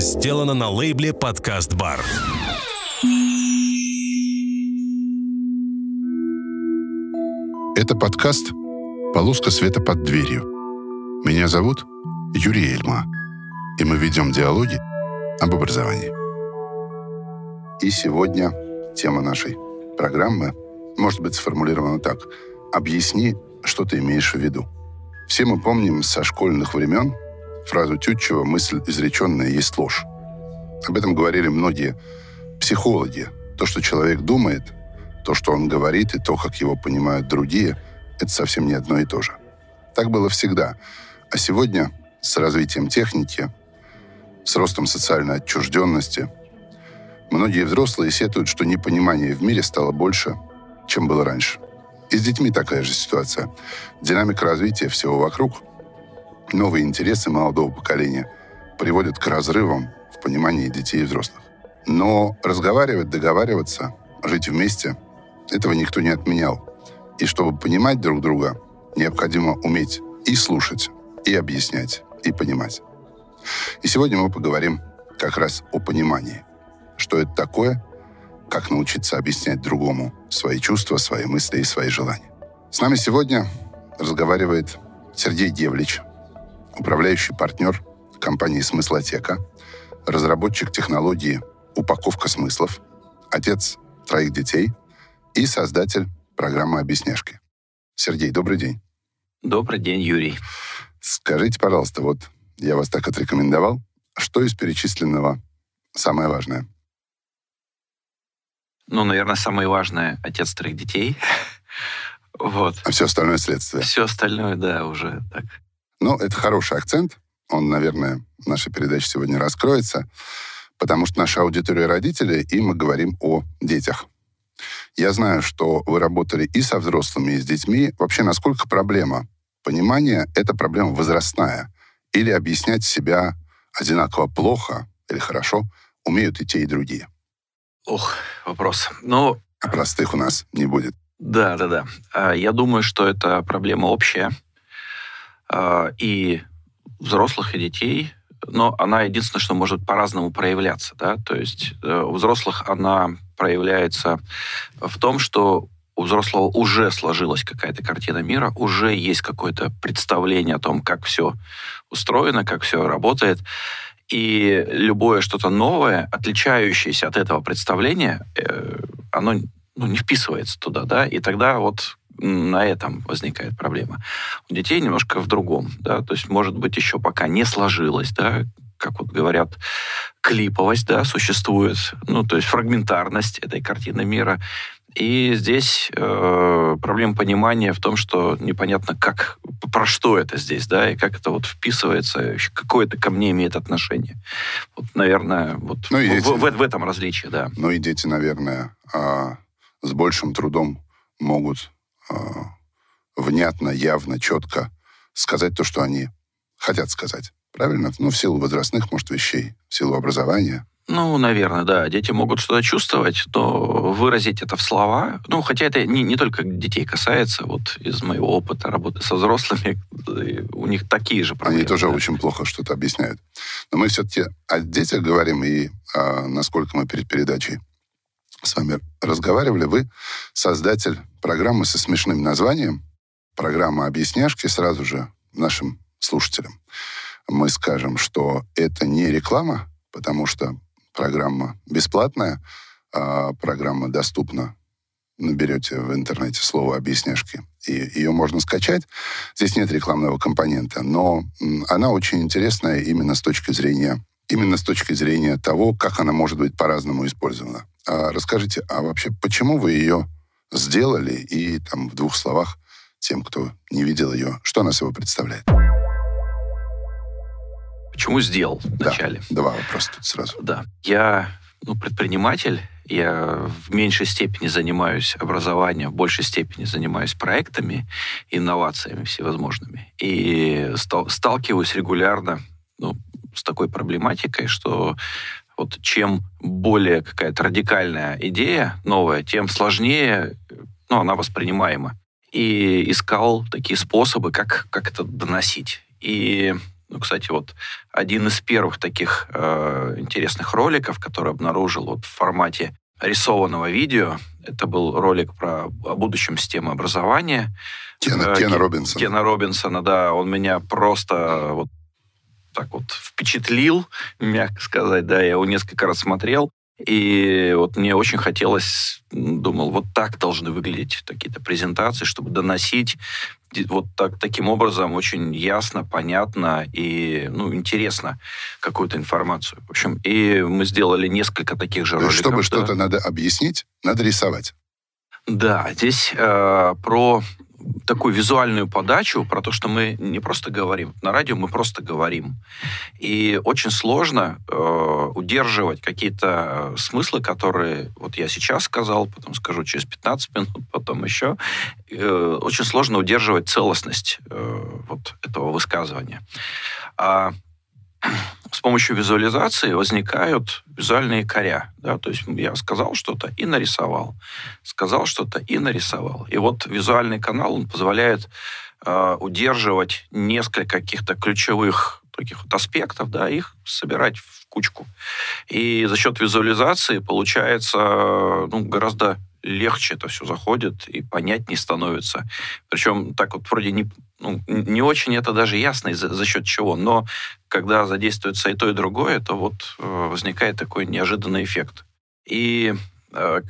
Сделано на лейбле «Подкаст-бар». Это подкаст «Полоска света под дверью». Меня зовут Юрий Эльма, и мы ведем диалоги об образовании. И сегодня тема нашей программы может быть сформулирована так. Объясни, что ты имеешь в виду. Все мы помним со школьных времен фразу Тютчева «мысль изреченная есть ложь». Об этом говорили многие психологи. То, что человек думает, то, что он говорит, и то, как его понимают другие, это совсем не одно и то же. Так было всегда. А сегодня с развитием техники, с ростом социальной отчужденности, многие взрослые сетуют, что непонимание в мире стало больше, чем было раньше. И с детьми такая же ситуация. Динамика развития всего вокруг, новые интересы молодого поколения приводят к разрывам в понимании детей и взрослых. Но разговаривать, договариваться, жить вместе – этого никто не отменял. И чтобы понимать друг друга, необходимо уметь и слушать, и объяснять, и понимать. И сегодня мы поговорим как раз о понимании. Что это такое, как научиться объяснять другому свои чувства, свои мысли и свои желания. С нами сегодня разговаривает Сергей Гевлич, управляющий партнер компании «Смыслотека», разработчик технологии «Упаковка смыслов», отец троих детей и создатель программы «Объясняшки». Сергей, добрый день. Добрый день, Юрий. Скажите, пожалуйста, вот я вас так отрекомендовал, что из перечисленного самое важное? Ну, наверное, самое важное – отец трех детей. Вот. А все остальное – следствие. Все остальное, да, уже так. Ну, это хороший акцент. Он, наверное, в нашей передаче сегодня раскроется, потому что наша аудитория родители, и мы говорим о детях. Я знаю, что вы работали и со взрослыми, и с детьми. Вообще, насколько проблема понимания – это проблема возрастная? Или объяснять себя одинаково плохо или хорошо умеют и те, и другие? Ох, вопрос. Ну, а простых у нас не будет. Да. Я думаю, что это проблема общая и взрослых, и детей. Но она единственное, что может по-разному проявляться. Да? То есть у взрослых она проявляется в том, что у взрослого уже сложилась какая-то картина мира, уже есть какое-то представление о том, как все устроено, как все работает. И любое что-то новое, отличающееся от этого представления, оно не вписывается туда, да, и тогда вот на этом возникает проблема. У детей немножко в другом, да, то есть, может быть, еще пока не сложилось, да, как вот говорят, клиповость, да, существует, ну, то есть фрагментарность этой картины мира. И здесь проблема понимания в том, что непонятно, как, про что это здесь, да, и как это вот вписывается, какое это ко мне имеет отношение. Вот, наверное, вот в этом различии, да. Ну и дети, наверное, с большим трудом могут внятно, явно, четко сказать то, что они хотят сказать. Правильно? Ну, в силу возрастных, может, вещей, в силу образования. Ну, наверное, да. Дети могут что-то чувствовать, но выразить это в слова. Ну, хотя это не только детей касается. Вот из моего опыта работы со взрослыми у них такие же проблемы. Они тоже очень плохо что-то объясняют. Но мы все-таки о детях говорим, и насколько мы перед передачей с вами разговаривали, вы создатель программы со смешным названием «Программа объясняшки». Сразу же нашим слушателям мы скажем, что это не реклама, потому что программа бесплатная, программа доступна. Наберете в интернете слово «объясняшки», и ее можно скачать. Здесь нет рекламного компонента, но она очень интересная именно с точки зрения того, как она может быть по-разному использована. Расскажите, а вообще, почему вы ее сделали? И там в двух словах тем, кто не видел ее, что она собой представляет? Почему сделал вначале? Да, два вопроса тут сразу. Да. Я предприниматель, я в меньшей степени занимаюсь образованием, в большей степени занимаюсь проектами, инновациями всевозможными. И сталкиваюсь регулярно с такой проблематикой, что вот чем более какая-то радикальная идея новая, тем сложнее она воспринимаема. И искал такие способы, как это доносить. И Ну, кстати, вот один из первых таких интересных роликов, который обнаружил вот в формате рисованного видео, это был ролик про о будущем системы образования. Кена Робинсона. Кена Робинсона, да. Он меня просто вот так вот впечатлил, мягко сказать, да. Я его несколько раз смотрел. И вот мне очень хотелось, думал, вот так должны выглядеть какие-то презентации, чтобы доносить вот так, таким образом очень ясно, понятно и, ну, интересно какую-то информацию. В общем, и мы сделали несколько таких же роликов. Чтобы что-то надо объяснить, надо рисовать. Да, здесь про такую визуальную подачу, про то, что мы не просто говорим. На радио мы просто говорим. И очень сложно удерживать какие-то смыслы, которые вот я сейчас сказал, потом скажу через 15 минут, потом еще. Очень сложно удерживать целостность вот этого высказывания. А с помощью визуализации возникают визуальные якоря. Да? То есть я сказал что-то и нарисовал. Сказал что-то и нарисовал. И вот визуальный канал, он позволяет удерживать несколько каких-то ключевых таких вот аспектов, да, их собирать в кучку. И за счет визуализации получается, ну, гораздо легче это все заходит и понятнее становится. Причем так вот вроде не, ну, не очень это даже ясно за счет чего, но когда задействуется и то, и другое, то вот возникает такой неожиданный эффект. И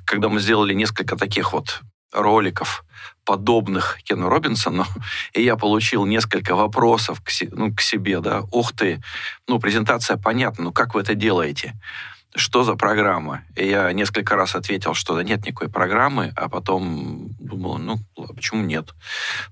когда мы сделали несколько таких вот роликов, подобных Кену Робинсону, и я получил несколько вопросов к себе, да, ух ты, ну, презентация понятна, ну, как вы это делаете? Что за программа? И я несколько раз ответил, что да нет никакой программы, а потом думал, ну, почему нет?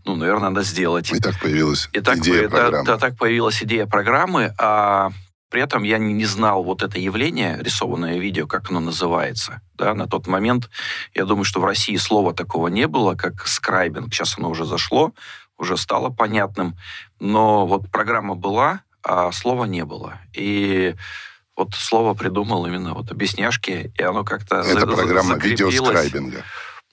Ну, наверное, надо сделать. И так появилась идея программы. Так появилась идея программы, а при этом я не знал вот это явление, рисованное видео, как оно называется. Да, на тот момент, я думаю, что в России слова такого не было, как скрайбинг. Сейчас оно уже зашло, уже стало понятным. Но вот программа была, а слова не было. И вот слово придумал именно вот объясняшки, и оно как-то закрепилось. Это программа видеоскрайбинга.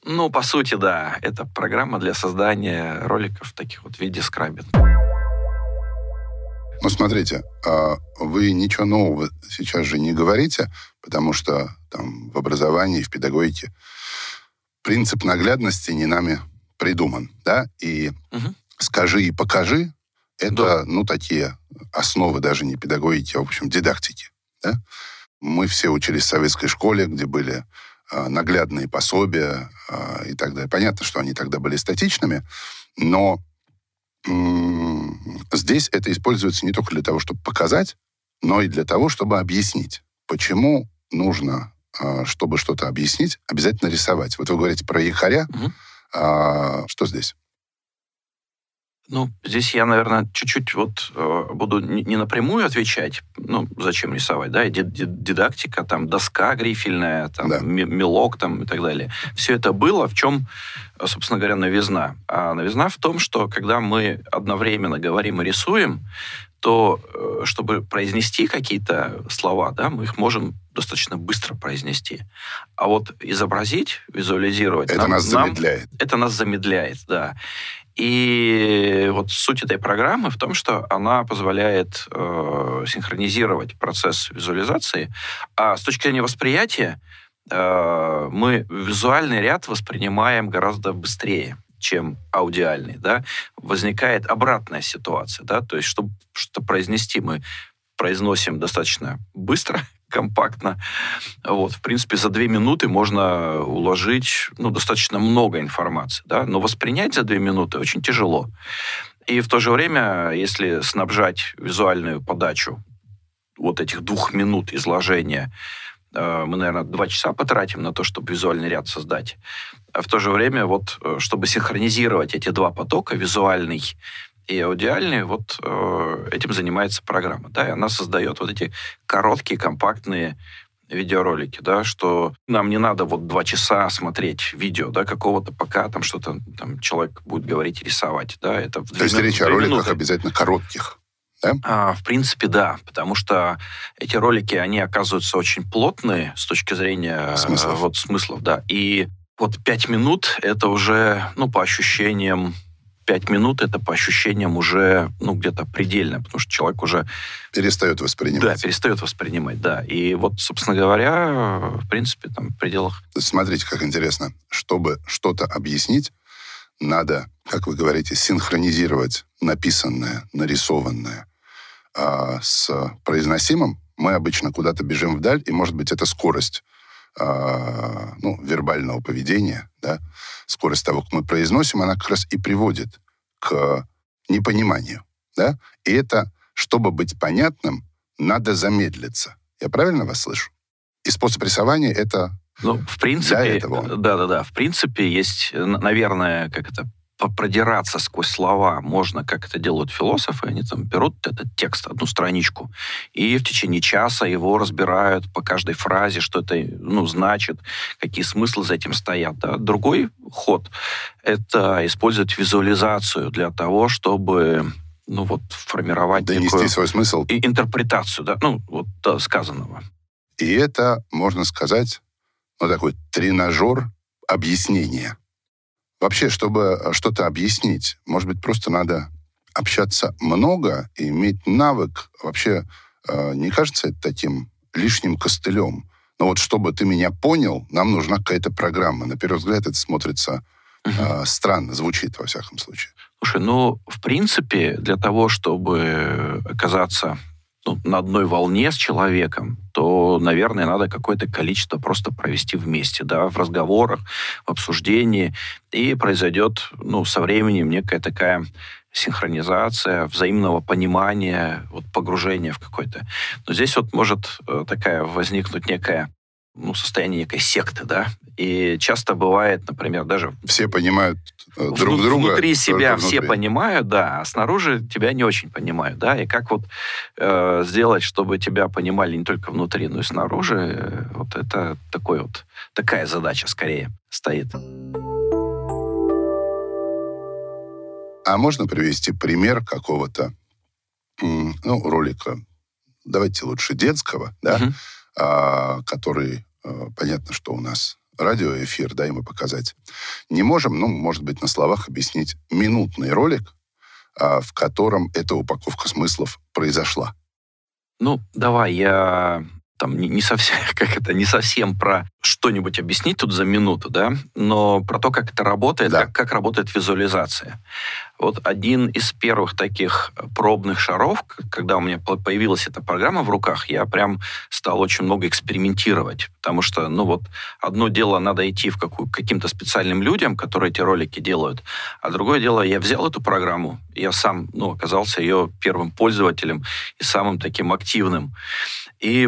Ну, по сути, да. Это программа для создания роликов таких вот в виде скрайбинга. Ну, смотрите, вы ничего нового сейчас же не говорите, потому что там в образовании, в педагогике принцип наглядности не нами придуман, да? И скажи и покажи – это, да, ну, такие основы даже не педагогики, а, в общем, дидактики. Да? Мы все учились в советской школе, где были наглядные пособия и так далее. Понятно, что они тогда были статичными, но здесь это используется не только для того, чтобы показать, но и для того, чтобы объяснить. Почему нужно, чтобы что-то объяснить, обязательно рисовать? Вот вы говорите про якоря. Что здесь? Ну, здесь я, наверное, чуть-чуть вот буду не напрямую отвечать, ну, зачем рисовать, да, дидактика, там, доска грифельная, там, да, мелок, там, и так далее. Все это было, в чем, собственно говоря, новизна. А новизна в том, что когда мы одновременно говорим и рисуем, то, чтобы произнести какие-то слова, да, мы их можем достаточно быстро произнести. А вот изобразить, визуализировать... Это нас замедляет. Это нас замедляет, да. И вот суть этой программы в том, что она позволяет синхронизировать процесс визуализации. А с точки зрения восприятия мы визуальный ряд воспринимаем гораздо быстрее, чем аудиальный. Да? Возникает обратная ситуация. Да? То есть, чтобы что-то произнести, мы произносим достаточно быстро, компактно. Вот, в принципе, за 2 минуты можно уложить, ну, достаточно много информации, да? Но воспринять за 2 минуты очень тяжело. И в то же время, если снабжать визуальную подачу вот этих 2 минут изложения, мы, наверное, 2 часа потратим на то, чтобы визуальный ряд создать. А в то же время, вот, чтобы синхронизировать эти 2 потока, визуальный и аудиальный, вот этим занимается программа, да, и она создает вот эти короткие, компактные видеоролики, да, что нам не надо вот 2 часа смотреть видео, да, какого-то, пока там что-то там человек будет говорить и рисовать, да, это в 2 минуты. То есть речь о роликах обязательно коротких, да? В принципе, да, потому что эти ролики, они оказываются очень плотные с точки зрения смыслов, вот, смыслов, да, и вот 5 минут это уже, ну, по ощущениям, 5 минут это по ощущениям уже, ну, где-то предельно, потому что человек уже... Перестает воспринимать. Да, перестает воспринимать, да. И вот, собственно говоря, в принципе, там, в пределах... Смотрите, как интересно. Чтобы что-то объяснить, надо, как вы говорите, синхронизировать написанное, нарисованное с произносимым. Мы обычно куда-то бежим вдаль, и, может быть, это скорость вербального поведения, да, скорость того, как мы произносим, она как раз и приводит к непониманию, да, и это, чтобы быть понятным, надо замедлиться. Я правильно вас слышу? И способ рисования это в принципе, для этого. Да. В принципе, есть, наверное, как это, продираться сквозь слова можно, как это делают философы, они там берут этот текст, одну страничку, и в течение часа его разбирают по каждой фразе, что это, значит, какие смыслы за этим стоят. Да? Другой ход — это использовать визуализацию для того, чтобы, формировать... Донести свой смысл. И интерпретацию, да? Сказанного. И это, можно сказать, такой тренажер объяснения. Вообще, чтобы что-то объяснить, может быть, просто надо общаться много и иметь навык. Вообще, не кажется это таким лишним костылем? Но чтобы ты меня понял, нам нужна какая-то программа. На первый взгляд это смотрится странно, звучит во всяком случае. Слушай, в принципе, для того, чтобы оказаться на одной волне с человеком, то, наверное, надо какое-то количество просто провести вместе, да, в разговорах, в обсуждении, и произойдет, со временем некая такая синхронизация, взаимного понимания, погружение в какое-то. Но здесь может такая возникнуть некая, состояние некой секты, да, и часто бывает, например, даже... Все понимают друг друга. Внутри себя все понимают, да, а снаружи тебя не очень понимают, да, и как сделать, чтобы тебя понимали не только внутри, но и снаружи, это такая задача скорее стоит. А можно привести пример какого-то, ролика, давайте лучше детского, да, который, понятно, что у нас радиоэфир, да, и мы показать не можем, может быть, на словах объяснить минутный ролик, в котором эта упаковка смыслов произошла. Давай, я там не совсем про что-нибудь объяснить тут за минуту, да, но про то, как это работает, да. как работает визуализация. Один из первых таких пробных шаров, когда у меня появилась эта программа в руках, я прям стал очень много экспериментировать, потому что, одно дело, надо идти к каким-то специальным людям, которые эти ролики делают, а другое дело, я взял эту программу, я сам, оказался ее первым пользователем и самым таким активным. И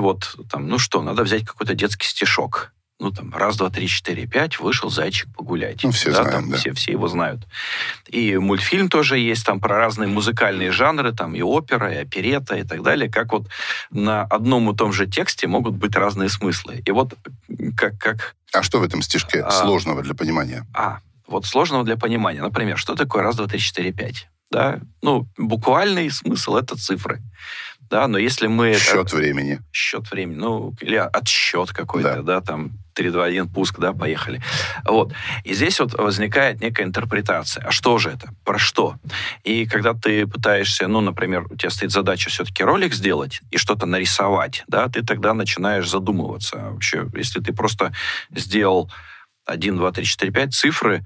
надо взять какой-то детский стишок. 1, 2, 3, 4, 5, вышел зайчик погулять. Все да, знаем, да. Все его знают. И мультфильм тоже есть, там, про разные музыкальные жанры, там, и опера, и оперетта, и так далее, как на одном и том же тексте могут быть разные смыслы. И А что в этом стишке сложного для понимания? Сложного для понимания. Например, что такое 1, 2, 3, 4, 5? Да? Буквальный смысл — это цифры. Да, но если мы... Счет времени. Или отсчет какой-то, да, 3, 2, 1, пуск, да, поехали. И здесь возникает некая интерпретация. А что же это? Про что? И когда ты пытаешься, например, у тебя стоит задача все-таки ролик сделать и что-то нарисовать, да, ты тогда начинаешь задумываться. Вообще, если ты просто сделал 1, 2, 3, 4, 5 цифры,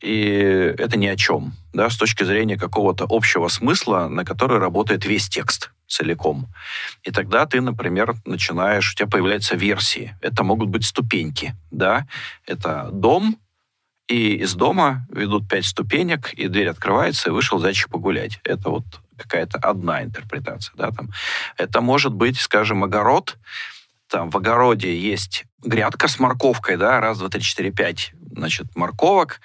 и это ни о чем, да, с точки зрения какого-то общего смысла, на который работает весь текст целиком. И тогда ты, например, начинаешь, у тебя появляются версии. Это могут быть ступеньки, да. Это дом, и из дома ведут 5 ступенек, и дверь открывается, и вышел зайчик погулять. Это какая-то одна интерпретация, да, там. Это может быть, скажем, огород. Там в огороде есть грядка с морковкой, да, 1, 2, 3, 4, 5, значит, морковок,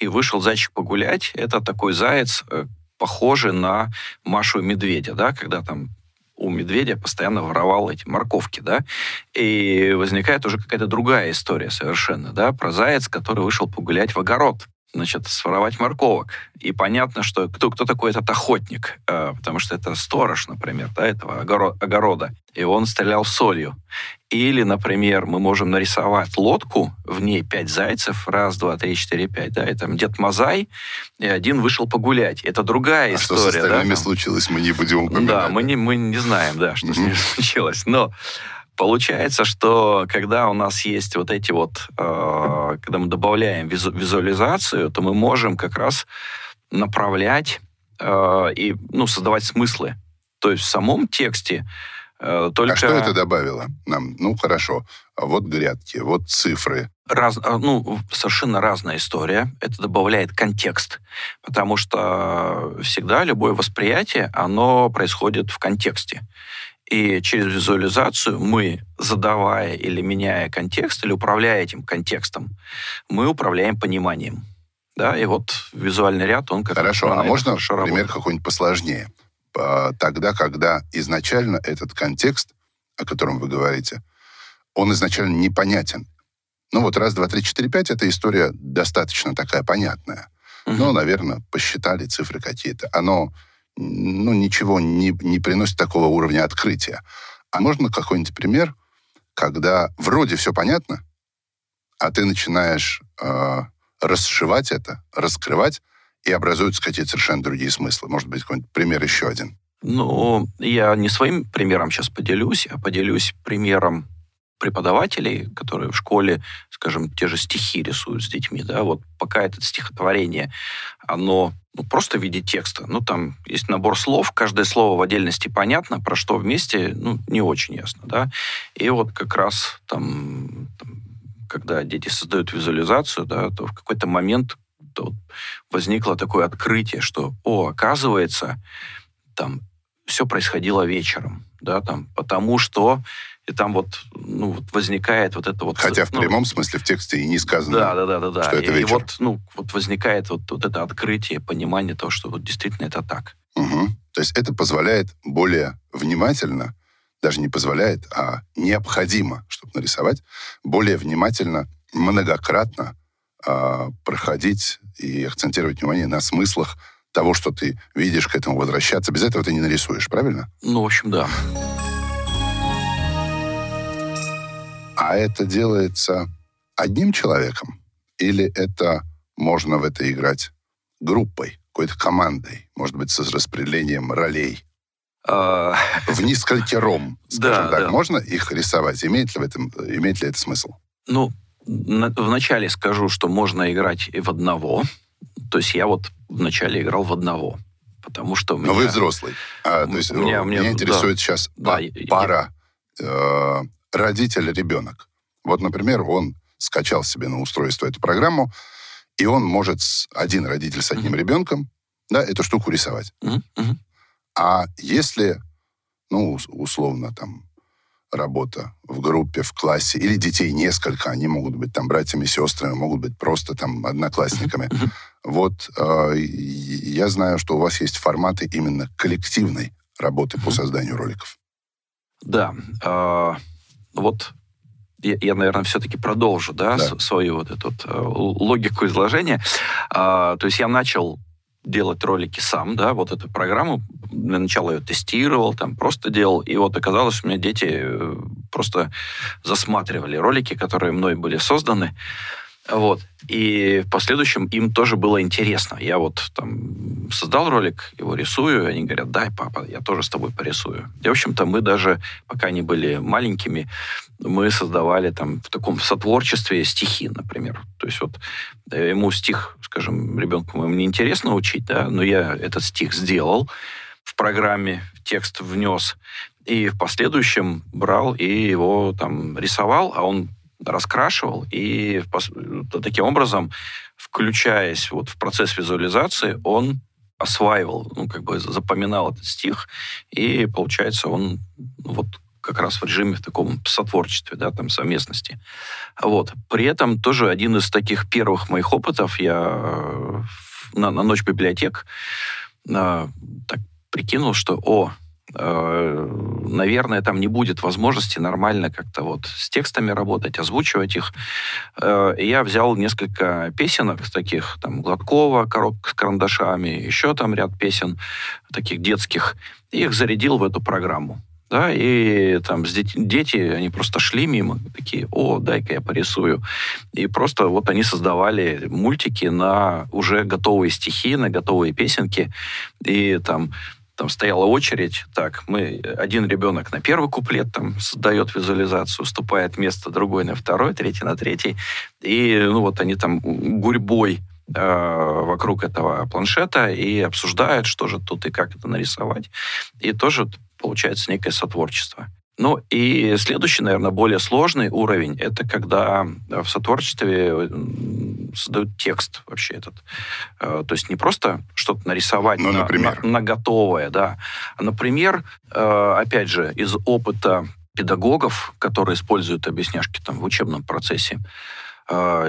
и вышел зайчик погулять. Это такой заяц, похожий на Машу и медведя, да, когда там у медведя постоянно воровал эти морковки, да, и возникает уже какая-то другая история совершенно, да, про заяц, который вышел погулять в огород. значит, своровать морковок. И понятно, что кто такой этот охотник, потому что это сторож, например, да, этого огорода, и он стрелял солью. Или, например, мы можем нарисовать лодку, в ней 5 зайцев, 1, 2, 3, 4, 5, да, и там Дед Мазай, и один вышел погулять. Это другая история. Что с остальными случилось, мы не будем упоминать. Да, мы не знаем, да, что с ними случилось, но... Получается, что когда у нас есть вот эти вот, когда мы добавляем визуализацию, то мы можем как раз направлять и, ну, создавать смыслы. То есть в самом тексте только... А что это добавило нам? Ну, хорошо, вот грядки, вот цифры. Ну, совершенно разная история. Это добавляет контекст, потому что всегда любое восприятие, оно происходит в контексте. И через визуализацию мы, задавая или меняя контекст, или управляя этим контекстом, мы управляем пониманием. Да, и вот визуальный ряд, он как-то... Хорошо, а можно пример какой-нибудь посложнее? Тогда, когда изначально этот контекст, о котором вы говорите, он изначально непонятен. Ну вот 1, 2, 3, 4, 5 – это история достаточно такая понятная. Угу. Ну, наверное, посчитали цифры какие-то. Оно... ну, ничего не приносит такого уровня открытия. А можно какой-нибудь пример, когда вроде все понятно, а ты начинаешь расшивать это, раскрывать, и образуются какие-то совершенно другие смыслы? Может быть, какой-нибудь пример еще один? Ну, я не своим примером сейчас поделюсь, а поделюсь примером преподавателей, которые в школе, скажем, те же стихи рисуют с детьми, да, вот пока это стихотворение, оно просто в виде текста, ну, там есть набор слов, каждое слово в отдельности понятно, про что вместе, ну, не очень ясно, да, и вот как раз там когда дети создают визуализацию, да, то в какой-то момент возникло такое открытие, что, оказывается, там все происходило вечером, да, там, потому что и там вот, ну, вот возникает вот это вот... Хотя в прямом смысле в тексте и не сказано, что это вечер. И вот, ну, вот возникает вот это открытие, понимание того, что вот действительно это так. Угу. То есть это позволяет более внимательно, даже не позволяет, а необходимо, чтобы нарисовать, более внимательно, многократно проходить и акцентировать внимание на смыслах того, что ты видишь, к этому возвращаться. Без этого ты не нарисуешь, правильно? Ну, в общем, да. А это делается одним человеком? Или это можно в это играть группой, какой-то командой? Может быть, с распределением ролей? В несколькером, скажем так. Можно их рисовать? Имеет ли это смысл? Ну, вначале скажу, что можно играть и в одного. То есть я вот вначале играл в одного. Потому что у меня... Но вы взрослый. То есть меня интересует сейчас пара... родитель-ребенок. Вот, например, он скачал себе на устройство эту программу, и он может один родитель с одним ребенком, да, эту штуку рисовать. А если, ну, условно, там, работа в группе, в классе, или детей несколько, они могут быть там братьями, сестрами, могут быть просто там одноклассниками. Вот я знаю, что у вас есть форматы именно коллективной работы по созданию роликов. Да, вот я, наверное, все-таки продолжу, да, свою вот эту логику изложения. То есть я начал делать ролики сам, да, вот эту программу. Для начала ее тестировал, там просто делал. И вот оказалось, что у меня дети просто засматривали ролики, которые мной были созданы. Вот. И в последующем им тоже было интересно. Я вот там создал ролик, его рисую, они говорят, дай, папа, я тоже с тобой порисую. И, в общем-то, мы даже, пока они были маленькими, мы создавали там в таком сотворчестве стихи, например. То есть вот ему стих, скажем, ребенку моему неинтересно учить, да, но я этот стих сделал в программе, текст внес, и в последующем брал и его там рисовал, а он раскрашивал, и таким образом, включаясь вот в процесс визуализации, он осваивал, ну, как бы запоминал этот стих, и, получается, он вот как раз в режиме в таком сотворчестве, да, там, совместности. Вот. При этом тоже один из таких первых моих опытов, я на ночь библиотек так прикинул, что, наверное, там не будет возможности нормально как-то вот с текстами работать, озвучивать их. И я взял несколько песенок таких, там, Гладкова, «Коробка с карандашами», еще там ряд песен таких детских, и их зарядил в эту программу. Да, и там дети, они просто шли мимо, такие, о, дай-ка я порисую. И просто вот они создавали мультики на уже готовые стихи, на готовые песенки. И там стояла очередь, так, один ребенок на первый куплет там создает визуализацию, уступает место, другой на второй, третий на третий. И ну, вот они там гурьбой вокруг этого планшета и обсуждают, что же тут и как это нарисовать. И тоже получается некое сотворчество. Ну и следующий, наверное, более сложный уровень, это когда в сотворчестве создают текст вообще этот. То есть не просто что-то нарисовать на готовое, да. А, например, опять же, из опыта педагогов, которые используют объясняшки там в учебном процессе,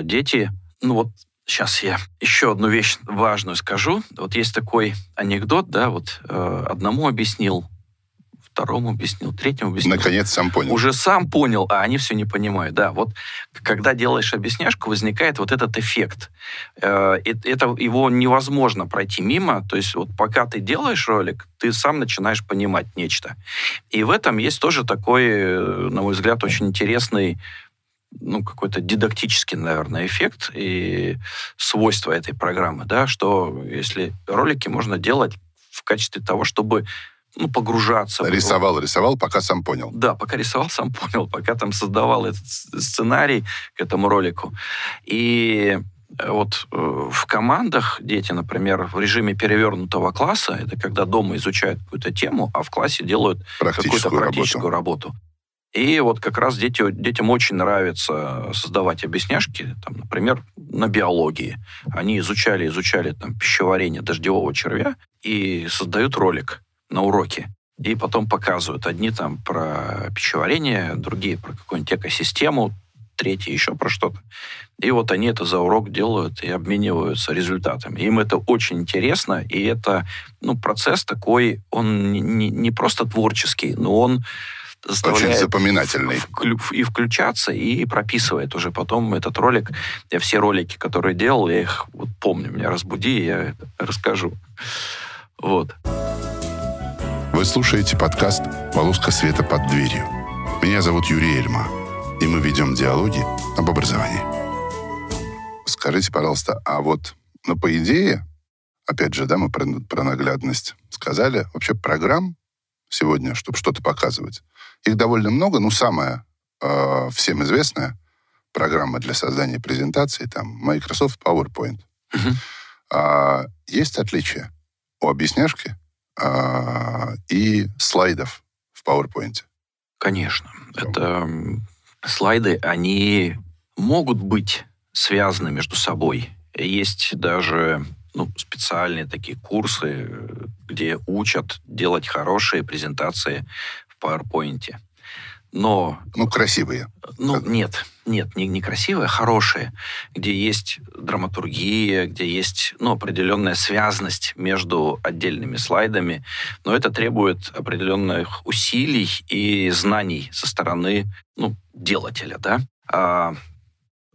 дети, ну вот, сейчас я еще одну вещь важную скажу. Вот есть такой анекдот, да, вот одному объяснил, второму объяснил, третьему объяснил. Наконец сам понял. Уже сам понял, а они все не понимают. Да, вот когда делаешь объясняшку, возникает вот этот эффект. Это его невозможно пройти мимо. То есть вот пока ты делаешь ролик, ты сам начинаешь понимать нечто. И в этом есть тоже такой, на мой взгляд, очень интересный, ну, какой-то дидактический, наверное, эффект и свойство этой программы, да, что если ролики можно делать в качестве того, чтобы ну, погружаться. Рисовал, пока сам понял. Да, пока рисовал, сам понял, пока там создавал этот сценарий к этому ролику. И вот в командах дети, например, в режиме перевернутого класса, это когда дома изучают какую-то тему, а в классе делают какую-то практическую работу. И вот как раз детям очень нравится создавать объясняшки, там, например, на биологии. Они изучали там, пищеварение дождевого червя и создают ролик на уроке. И потом показывают. Одни там про пищеварение, другие про какую-нибудь экосистему, третьи еще про что-то. И вот они это за урок делают и обмениваются результатами. Им это очень интересно, и это ну, процесс такой, он не просто творческий, но он очень запоминательный. И включаться, и прописывает уже потом этот ролик. Я все ролики, которые делал, я их вот помню. Меня разбуди, и я расскажу. Вот. Вы слушаете подкаст «Полоска света под дверью». Меня зовут Юрий Эльма, и мы ведем диалоги об образовании. Скажите, пожалуйста, а вот, ну, по идее, опять же, да, мы про наглядность сказали, вообще программ сегодня, чтобы что-то показывать, их довольно много, но самая всем известная программа для создания презентаций, там, Microsoft PowerPoint. Есть отличия у объясняшки и слайдов в PowerPoint? Конечно. Это слайды, они могут быть связаны между собой. Есть даже специальные такие курсы, где учат делать хорошие презентации в PowerPoint. Но... Ну, красивые. Ну, нет, не красивые, а хорошие, где есть драматургия, где есть определенная связность между отдельными слайдами, но это требует определенных усилий и знаний со стороны делателя, да. А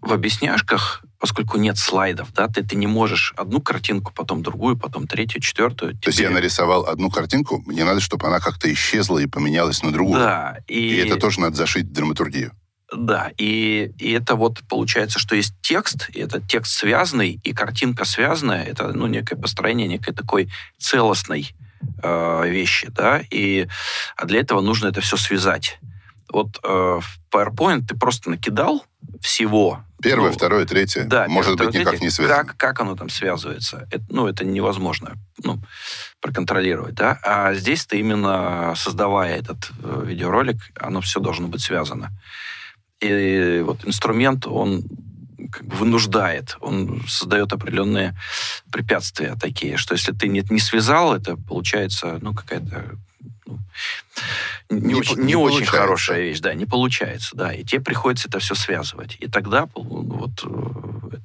в объясняшках, поскольку нет слайдов, да, ты не можешь одну картинку, потом другую, потом третью, четвертую. То есть я нарисовал одну картинку, мне надо, чтобы она как-то исчезла и поменялась на другую. Да. И это тоже надо зашить драматургию. Да, и это вот получается, что есть текст, и этот текст связанный, и картинка связанная, это некое построение некой такой целостной вещи, да, а для этого нужно это все связать. Вот в PowerPoint ты просто накидал всего. Первое, второе, третье. Да, может быть, никак не связано. Как оно там связывается? Это невозможно проконтролировать. Да? А здесь ты именно, создавая этот видеоролик, оно все должно быть связано. И вот инструмент, он как бы вынуждает, он создает определенные препятствия такие, что если ты не связал, это получается какая-то... Не очень хорошая вещь, да, не получается, да, и тебе приходится это все связывать, и тогда вот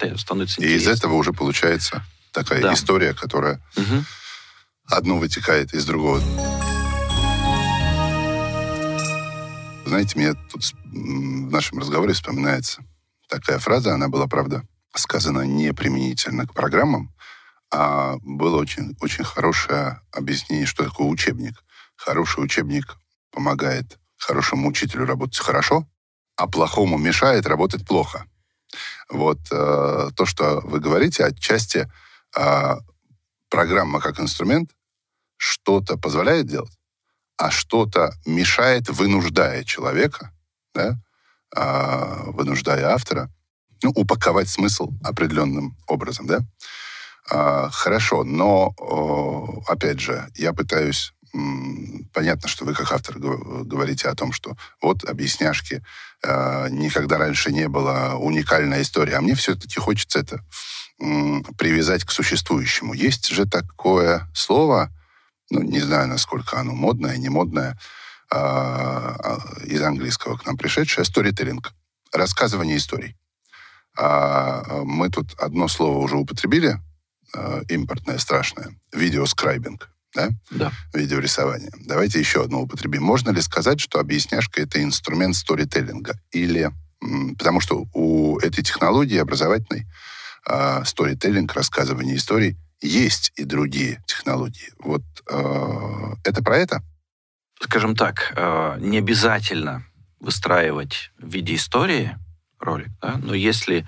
это становится интересно. И из этого уже получается такая история, которая одно вытекает из другого. Знаете, мне тут в нашем разговоре вспоминается такая фраза, она была, правда, сказана не применительно к программам, а было очень, очень хорошее объяснение, что такое учебник. Хороший учебник помогает хорошему учителю работать хорошо, а плохому мешает работать плохо. Вот то, что вы говорите, отчасти программа как инструмент что-то позволяет делать, а что-то мешает, вынуждая человека, да, вынуждая автора, ну, упаковать смысл определенным образом, да. Хорошо, но, опять же, я пытаюсь... Понятно, что вы как автор говорите о том, что вот объясняшки, никогда раньше не было уникальная история, а мне все-таки хочется это привязать к существующему. Есть же такое слово, ну, не знаю, насколько оно модное, не модное, из английского к нам пришедшее, storytelling, рассказывание историй. Мы тут одно слово уже употребили, импортное, страшное, видеоскрайбинг. Да? Да. Видеорисование. Давайте еще одно употребим. Можно ли сказать, что объясняшка — это инструмент сторителлинга? Или... Потому что у этой технологии образовательной сторителлинг, рассказывание историй, есть и другие технологии. Вот это про это? Скажем так, не обязательно выстраивать в виде истории ролик, да? Но если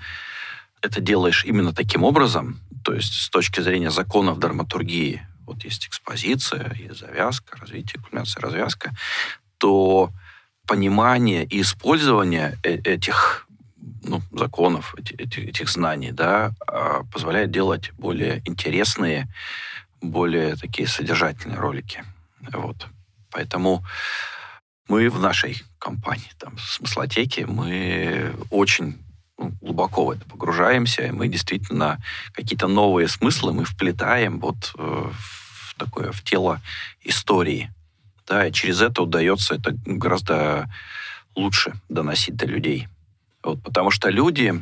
это делаешь именно таким образом, то есть с точки зрения законов драматургии, вот есть экспозиция, есть завязка, развитие, кульминация, развязка, то понимание и использование этих законов, этих знаний, да, позволяет делать более интересные, более такие содержательные ролики. Вот. Поэтому мы в нашей компании, там, Смыслотеке, мы очень глубоко в это погружаемся, и мы действительно какие-то новые смыслы мы вплетаем вот в такое, в тело истории. Да, и через это удается это гораздо лучше доносить до людей. Вот, потому что люди,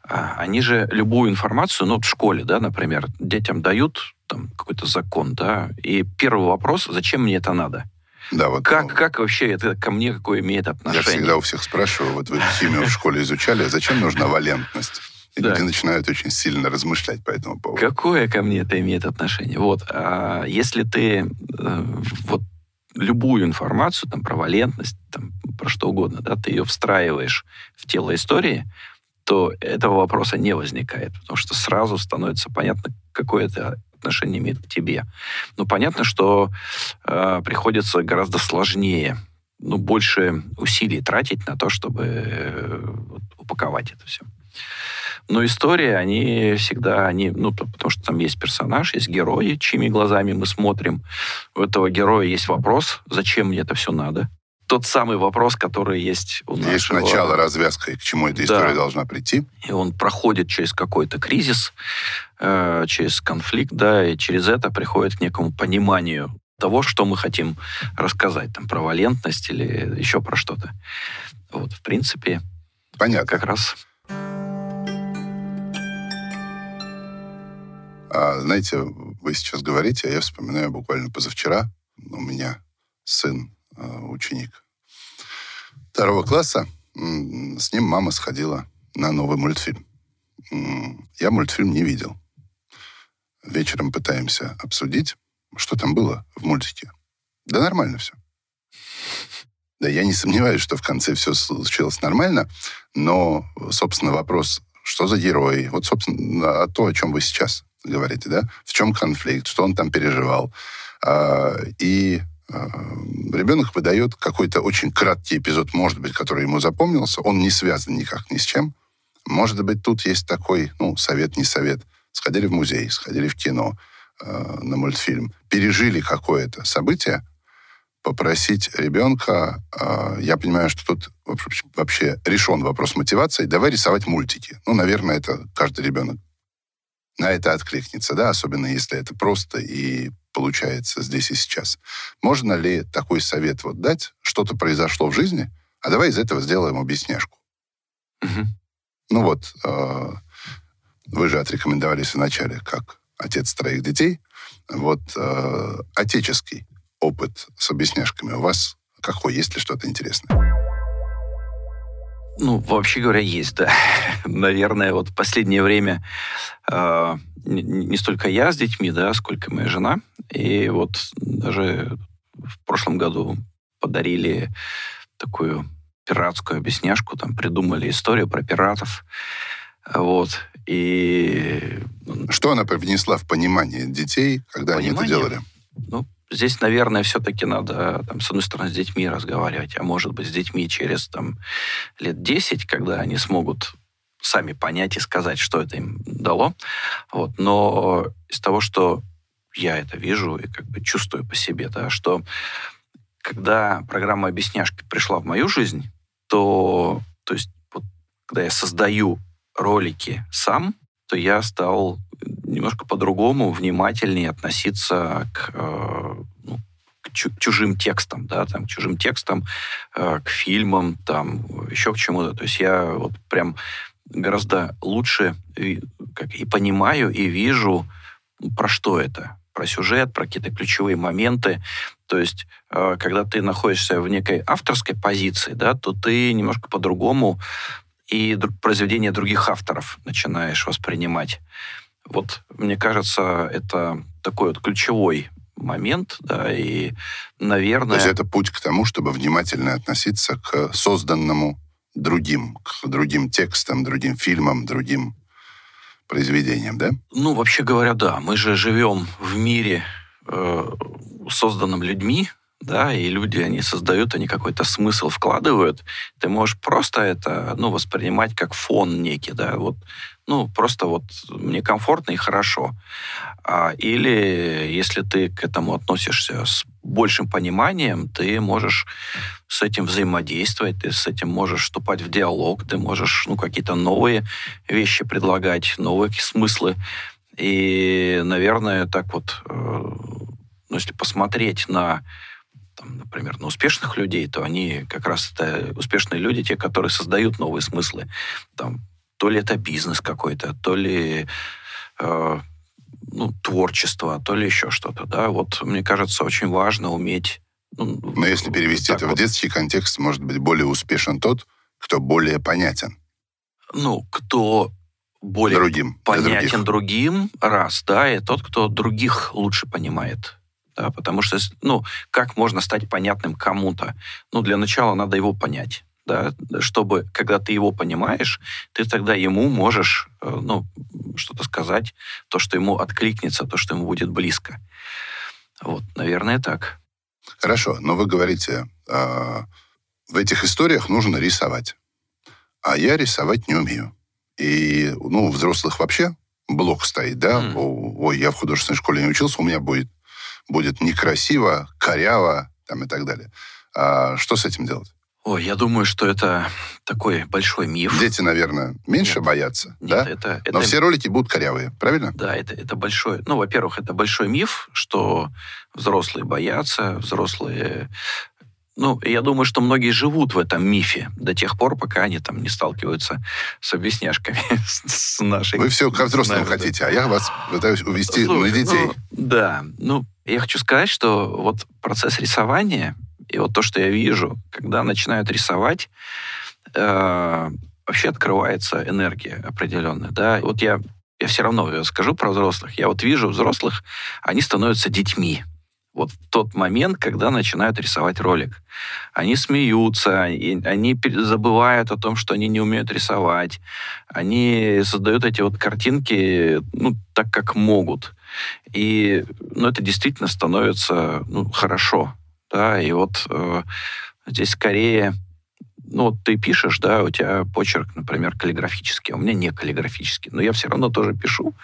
они же любую информацию, ну, в школе, да, например, детям дают там какой-то закон, да, и первый вопрос: зачем мне это надо? Да, вот, как вообще это ко мне какое имеет отношение? Я всегда у всех спрашиваю, вот вы химию в школе изучали, а зачем нужна валентность? И да. Люди начинают очень сильно размышлять по этому поводу. Какое ко мне это имеет отношение? Вот, а если ты вот любую информацию там, про валентность, там, про что угодно, да, ты ее встраиваешь в тело истории, то этого вопроса не возникает, потому что сразу становится понятно, какое это отношение имеет к тебе. Но понятно, что приходится гораздо сложнее, ну, больше усилий тратить на то, чтобы упаковать это все. Но истории, они всегда, потому что там есть персонаж, есть герои, чьими глазами мы смотрим. У этого героя есть вопрос, зачем мне это все надо? Тот самый вопрос, который есть у нас. Есть начало, развязка, и к чему эта история должна прийти. И он проходит через какой-то кризис, через конфликт, да, и через это приходит к некому пониманию того, что мы хотим рассказать, там, про валентность или еще про что-то. Вот, в принципе, понятно. Как раз... Знаете, вы сейчас говорите, а я вспоминаю буквально позавчера. У меня сын, ученик 2 класса, с ним мама сходила на новый мультфильм. Я мультфильм не видел. Вечером пытаемся обсудить, что там было в мультике. Да нормально все. Да, я не сомневаюсь, что в конце все случилось нормально, но, собственно, вопрос, что за герои? Вот, собственно, то, о чем вы сейчас говорите, да? В чем конфликт, что он там переживал. И ребенок выдает какой-то очень краткий эпизод, может быть, который ему запомнился, он не связан никак ни с чем. Может быть, тут есть такой, ну, совет, не совет. Сходили в музей, сходили в кино, на мультфильм, пережили какое-то событие, попросить ребенка, я понимаю, что тут вообще решен вопрос мотивации, давай рисовать мультики. Ну, наверное, это каждый ребенок на это откликнется, да, особенно если это просто и получается здесь и сейчас. Можно ли такой совет вот дать? Что-то произошло в жизни, а давай из этого сделаем объясняшку. Угу. Ну вот, вы же отрекомендовались вначале как отец 3 детей. Вот отеческий опыт с объясняшками у вас какой, есть ли что-то интересное? Ну, вообще говоря, есть, да. Наверное, вот в последнее время не столько я с детьми, да, сколько моя жена. И вот даже в прошлом году подарили такую пиратскую объясняшку, там придумали историю про пиратов. Вот. И... Что она привнесла в понимание детей, когда они это делали? Ну, здесь, наверное, все-таки надо, там, с одной стороны, с детьми разговаривать, а может быть, с детьми через там, лет 10, когда они смогут сами понять и сказать, что это им дало. Вот. Но из того, что я это вижу и как бы чувствую по себе, да, что когда программа «Объясняшки» пришла в мою жизнь, то есть вот, когда я создаю ролики сам, то я стал немножко по-другому, внимательнее относиться к чужим текстам, да, там, к чужим текстам, к фильмам, там, еще к чему-то. То есть я вот прям гораздо лучше и понимаю, и вижу, про что это. Про сюжет, про какие-то ключевые моменты. То есть, когда ты находишься в некой авторской позиции, да, то ты немножко по-другому и произведения других авторов начинаешь воспринимать. Вот, мне кажется, это такой вот ключевой момент, да, и, наверное... То есть это путь к тому, чтобы внимательно относиться к созданному другим, к другим текстам, другим фильмам, другим произведениям, да? Ну, вообще говоря, да. Мы же живем в мире, созданном людьми, да, и люди, они создают, они какой-то смысл вкладывают. Ты можешь просто это, ну, воспринимать как фон некий, да, вот, ну, просто вот мне комфортно и хорошо. Или если ты к этому относишься с большим пониманием, ты можешь с этим взаимодействовать, ты с этим можешь вступать в диалог, ты можешь, ну, какие-то новые вещи предлагать, новые смыслы. И, наверное, так вот, ну, если посмотреть на... Там, например, на успешных людей, то они как раз это успешные люди, те, которые создают новые смыслы. Там, то ли это бизнес какой-то, то ли творчество, то ли еще что-то. Да? Вот, мне кажется, очень важно уметь... Ну, но если перевести это вот в детский контекст, может быть, более успешен тот, кто более понятен. Ну, кто более понятен другим, раз, да, и тот, кто других лучше понимает. Да, потому что, ну, как можно стать понятным кому-то? Ну, для начала надо его понять, да, чтобы, когда ты его понимаешь, ты тогда ему можешь, ну, что-то сказать, то, что ему откликнется, то, что ему будет близко. Вот, наверное, так. Хорошо, но вы говорите, в этих историях нужно рисовать, а я рисовать не умею. И, ну, у взрослых вообще блок стоит, да? Ой, я в художественной школе не учился, у меня будет некрасиво, коряво, там, и так далее. А что с этим делать? Ой, я думаю, что это такой большой миф. Дети, наверное, меньше боятся, да? Но все ролики будут корявые, правильно? Да, это большой... Ну, во-первых, это большой миф, что взрослые боятся, взрослые... Ну, я думаю, что многие живут в этом мифе до тех пор, пока они там не сталкиваются с объясняшками, с нашей... Вы все ко взрослым хотите, а я вас пытаюсь увести на детей. Да, ну... Я хочу сказать, что вот процесс рисования и вот то, что я вижу, когда начинают рисовать, вообще открывается энергия определенная. Да? Вот я все равно скажу про взрослых. Я вот вижу взрослых, они становятся детьми. Вот в тот момент, когда начинают рисовать ролик. Они смеются, они забывают о том, что они не умеют рисовать. Они создают эти вот картинки, ну, так, как могут. И, ну, это действительно становится, ну, хорошо. Да? И вот здесь скорее... Ну, вот ты пишешь, да, у тебя почерк, например, каллиграфический, а у меня не каллиграфический, но я все равно тоже пишу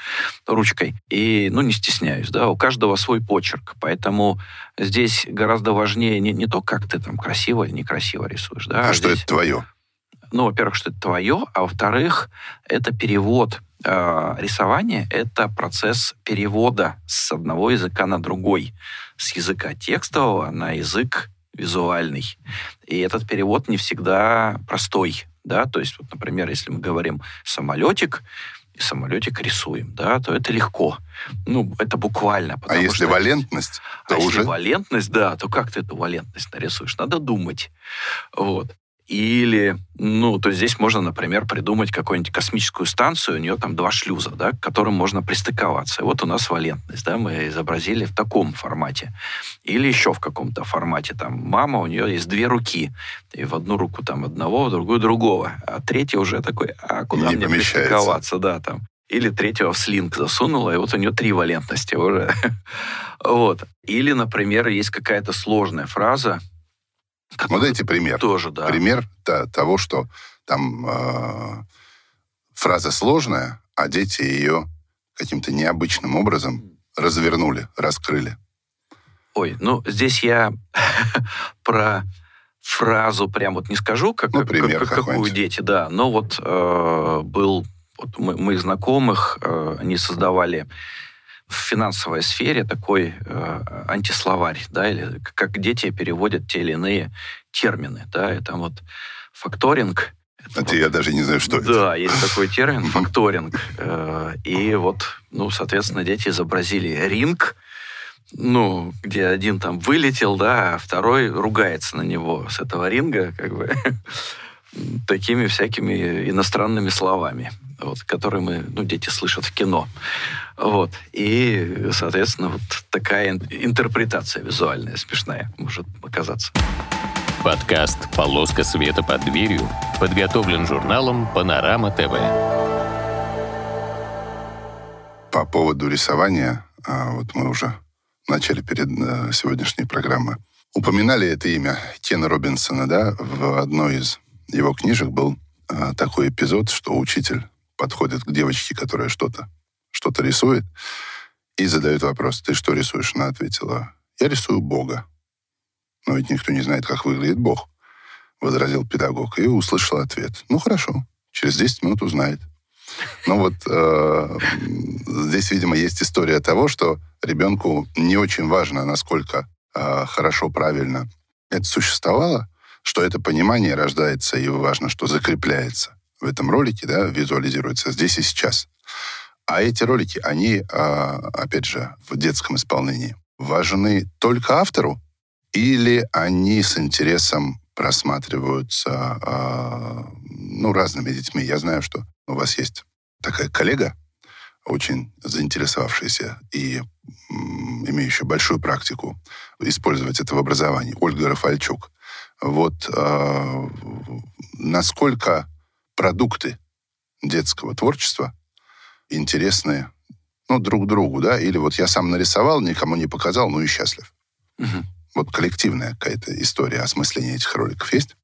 ручкой и, ну, не стесняюсь, да, у каждого свой почерк, поэтому здесь гораздо важнее не то, как ты там красиво или некрасиво рисуешь, да. А что здесь, это твое? Ну, во-первых, что это твое, а во-вторых, это перевод. Рисование — это процесс перевода с одного языка на другой, с языка текстового на язык визуальный. И этот перевод не всегда простой. Да? То есть, вот, например, если мы говорим «самолетик», самолетик рисуем, да, то это легко. Ну, это буквально. А если валентность, то уже... А если валентность, да, то как ты эту валентность нарисуешь? Надо думать. Вот. Или, ну, то здесь можно, например, придумать какую-нибудь космическую станцию, у нее там 2 шлюза, да, к которым можно пристыковаться. И вот у нас валентность, да, мы изобразили в таком формате. Или еще в каком-то формате, там, мама, у нее есть 2 руки, и в одну руку там одного, в другую другого, а третий уже такой, а куда мне пристыковаться, да, там. Или третьего в слинг засунула, и вот у нее 3 валентности уже. Вот. Или, например, есть какая-то сложная фраза, вот эти пример. Тоже, да. Пример того, что там фраза сложная, а дети ее каким-то необычным образом развернули, раскрыли. Ой, ну здесь я про фразу прям вот не скажу, как, ну, пример, как какую дети, да. Но вот был вот моих знакомых, они создавали в финансовой сфере такой антисловарь, да, или как дети переводят те или иные термины, да, и там вот факторинг. Это вот, я даже не знаю, что это. Да, есть такой термин, факторинг. И вот, ну, соответственно, дети изобразили ринг, ну, где один там вылетел, да, а второй ругается на него с этого ринга, как бы, такими всякими иностранными словами. Вот, которые мы, ну, дети слышат в кино. Вот. И, соответственно, вот такая интерпретация визуальная, смешная, может оказаться. Подкаст «Полоска света под дверью» подготовлен журналом «Панорама ТВ». По поводу рисования, вот мы уже в начале перед сегодняшней программы упоминали это имя Кена Робинсона, да, в одной из его книжек был такой эпизод, что учитель подходит к девочке, которая что-то рисует, и задает вопрос: ты что рисуешь? Она ответила: я рисую Бога. Но ведь никто не знает, как выглядит Бог, возразил педагог, и услышал ответ: ну хорошо, через 10 минут узнает. Ну вот здесь, видимо, есть история того, что ребенку не очень важно, насколько хорошо, правильно это существовало, что это понимание рождается, и важно, что закрепляется. В этом ролике, да, визуализируется здесь и сейчас. А эти ролики, они, опять же, в детском исполнении важны только автору, или они с интересом просматриваются, ну, разными детьми? Я знаю, что у вас есть такая коллега, очень заинтересовавшаяся и имеющая большую практику использовать это в образовании, Ольга Рафальчук. Вот насколько продукты детского творчества интересны, ну, друг другу, да, или вот я сам нарисовал, никому не показал, ну и счастлив. Угу. Вот коллективная какая-то история осмысления этих роликов есть?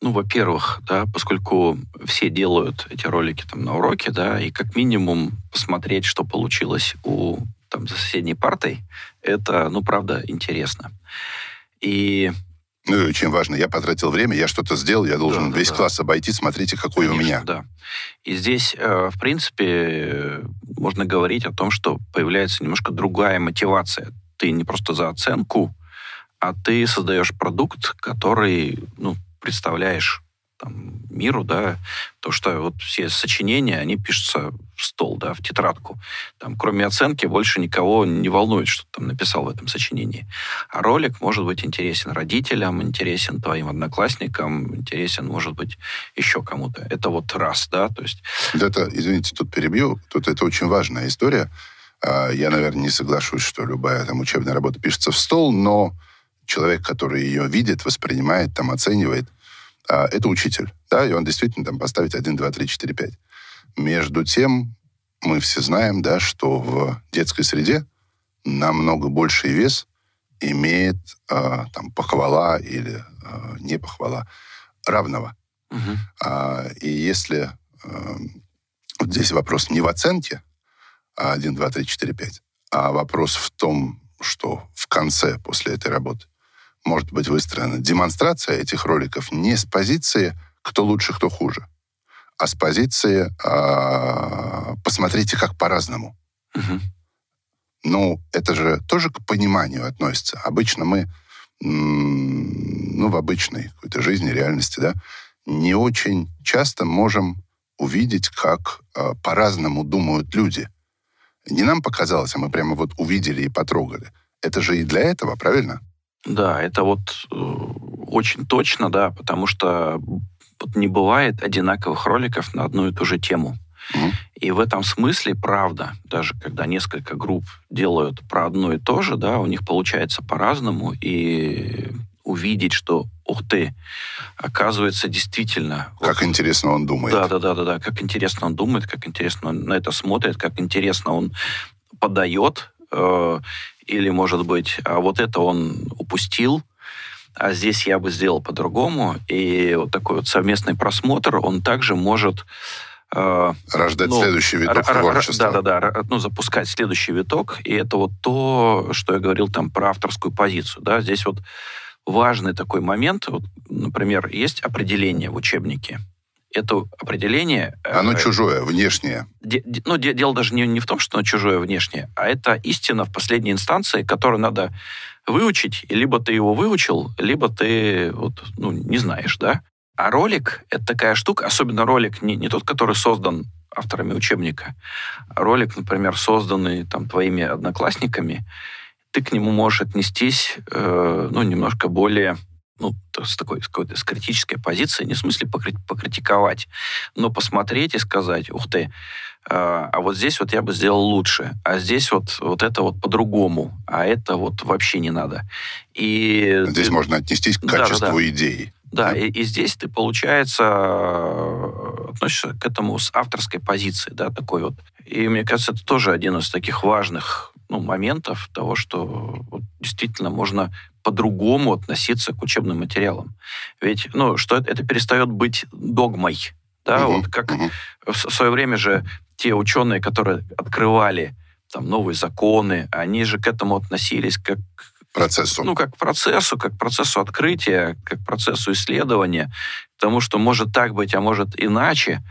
Ну, во-первых, да, поскольку все делают эти ролики там на уроке, да, и как минимум посмотреть, что получилось у там за соседней партой, это, ну, правда, интересно. И... Ну и очень важно, я потратил время, я что-то сделал, я должен весь класс обойти, смотрите, какой у меня. Да. И здесь, в принципе, можно говорить о том, что появляется немножко другая мотивация. Ты не просто за оценку, а ты создаешь продукт, который, ну, представляешь там миру, да, то, что вот все сочинения, они пишутся в стол, да, в тетрадку. Там, кроме оценки, больше никого не волнует, что ты там написал в этом сочинении. А ролик может быть интересен родителям, интересен твоим одноклассникам, интересен, может быть, еще кому-то. Это вот раз, да, то есть... Это, извините, тут перебью, тут это очень важная история. Я, наверное, не соглашусь, что любая там учебная работа пишется в стол, но человек, который ее видит, воспринимает, там, оценивает, это учитель, да, и он действительно там поставит 1, 2, 3, 4, 5. Между тем, мы все знаем, да, что в детской среде намного больший вес имеет там похвала или не похвала равного. Угу. И если... вот здесь вопрос не в оценке 1, 2, 3, 4, 5, а вопрос в том, что в конце, после этой работы, может быть выстроена демонстрация этих роликов не с позиции «кто лучше, кто хуже», а с позиции «посмотрите, как по-разному». Угу. Ну, это же тоже к пониманию относится. Обычно мы, ну, в обычной какой-то жизни, реальности, да, не очень часто можем увидеть, как по-разному думают люди. Не нам показалось, а мы прямо вот увидели и потрогали. Это же и для этого, правильно? Да, это вот очень точно, да, потому что не бывает одинаковых роликов на одну и ту же тему. Mm-hmm. И в этом смысле, правда, даже когда несколько групп делают про одно и то же, да, у них получается по-разному, и увидеть, что, ух ты, оказывается, действительно... Как вот, интересно он думает. Да, как интересно он думает, как интересно он на это смотрит, как интересно он подает, или, может быть, а вот это он упустил, а здесь я бы сделал по-другому. И вот такой вот совместный просмотр, он также может... Рождать следующий виток творчества. Да. Запускать следующий виток. И это вот то, что я говорил там про авторскую позицию. Да? Здесь вот важный такой момент. Вот, например, есть определение в учебнике. Это определение... Оно чужое, внешнее. Дело даже не в том, что оно чужое, внешнее, а это истина в последней инстанции, которую надо выучить, и либо ты его выучил, либо ты вот, не знаешь, да? А ролик — это такая штука, особенно ролик не тот, который создан авторами учебника, а ролик, например, созданный там твоими одноклассниками, ты к нему можешь отнестись немножко более... с критической позиции, не в смысле покритиковать, но посмотреть и сказать, ух ты, а вот здесь вот я бы сделал лучше, а здесь вот это вот по-другому, а это вот вообще не надо. И здесь можно отнестись к качеству идеи. Да. И здесь ты, получается, относишься к этому с авторской позиции, да, такой вот. И мне кажется, это тоже один из таких важных моментов того, что вот, действительно можно по-другому относиться к учебным материалам. Ведь, что это перестает быть догмой. Да? Угу, вот как в свое время же те ученые, которые открывали там новые законы, они же к этому относились как к процессу. Как к процессу открытия, как к процессу исследования. Потому что может так быть, а может иначе.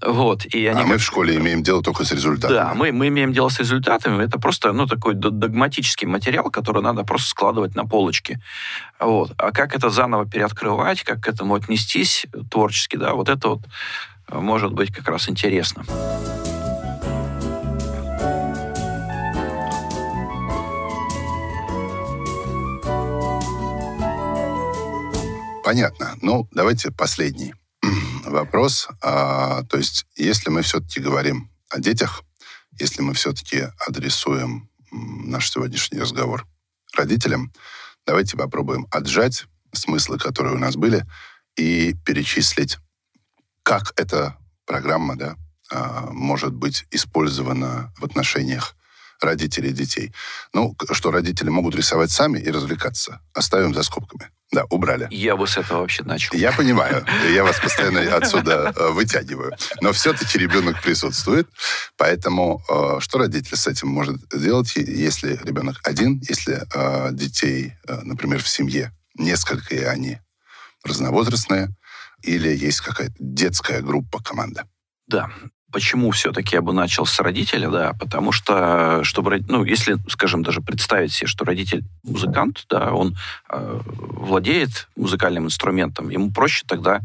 Вот, и они мы в школе имеем дело только с результатами. Да, мы имеем дело с результатами. Это просто такой догматический материал, который надо просто складывать на полочки. Вот. А как это заново переоткрывать, как к этому отнестись творчески, да, вот это вот может быть как раз интересно. Понятно. Давайте последний вопрос. То есть, если мы все-таки говорим о детях, если мы все-таки адресуем наш сегодняшний разговор родителям, давайте попробуем отжать смыслы, которые у нас были, и перечислить, как эта программа, да, может быть использована в отношениях родителей и детей. Что родители могут рисовать сами и развлекаться. Оставим за скобками. Да, убрали. Я бы с этого вообще начал. Я понимаю. Я вас постоянно отсюда вытягиваю. Но все-таки ребенок присутствует. Поэтому что родитель с этим может делать, если ребенок один, если детей, например, в семье несколько, и они разновозрастные, или есть какая-то детская группа, команда? Да. Почему все-таки я бы начал с родителя, да, потому что, чтобы, если, скажем, даже представить себе, что родитель музыкант, да, он владеет музыкальным инструментом, ему проще тогда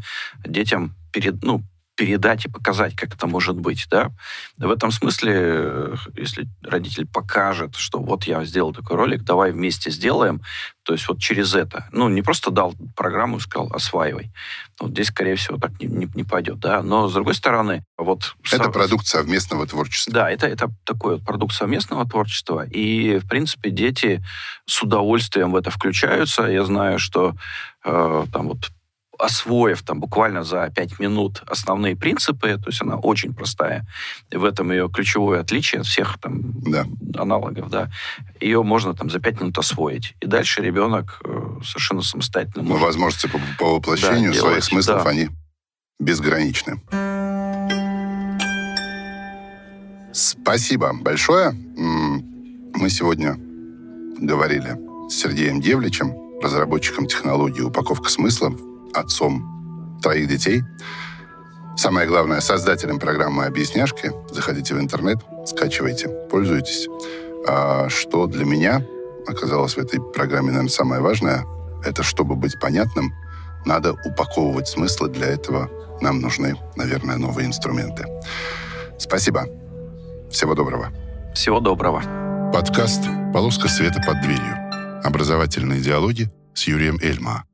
детям передать и показать, как это может быть, да. В этом смысле, если родитель покажет, что вот я сделал такой ролик, давай вместе сделаем, то есть вот через это. Не просто дал программу и сказал, осваивай. Здесь, скорее всего, так не пойдет, да. Но, с другой стороны, вот... Это продукт совместного творчества. Да, это такой вот продукт совместного творчества. И, в принципе, дети с удовольствием в это включаются. Я знаю, что освоив буквально за 5 минут основные принципы, то есть она очень простая, и в этом ее ключевое отличие от всех аналогов, да, ее можно за 5 минут освоить. И дальше ребенок совершенно самостоятельно может... возможности по воплощению своих смыслов, они безграничны. Спасибо большое. Мы сегодня говорили с Сергеем Гевличем, разработчиком технологии «Упаковка смыслов», отцом 3 детей. Самое главное, создателем программы «Объясняшки». Заходите в интернет, скачивайте, пользуйтесь. А что для меня оказалось в этой программе, наверное, самое важное, это чтобы быть понятным, надо упаковывать смыслы, для этого Нам нужны, наверное, новые инструменты. Спасибо. Всего доброго. Всего доброго. Подкаст «Полоска света под дверью». Образовательные диалоги с Юрием Эльма.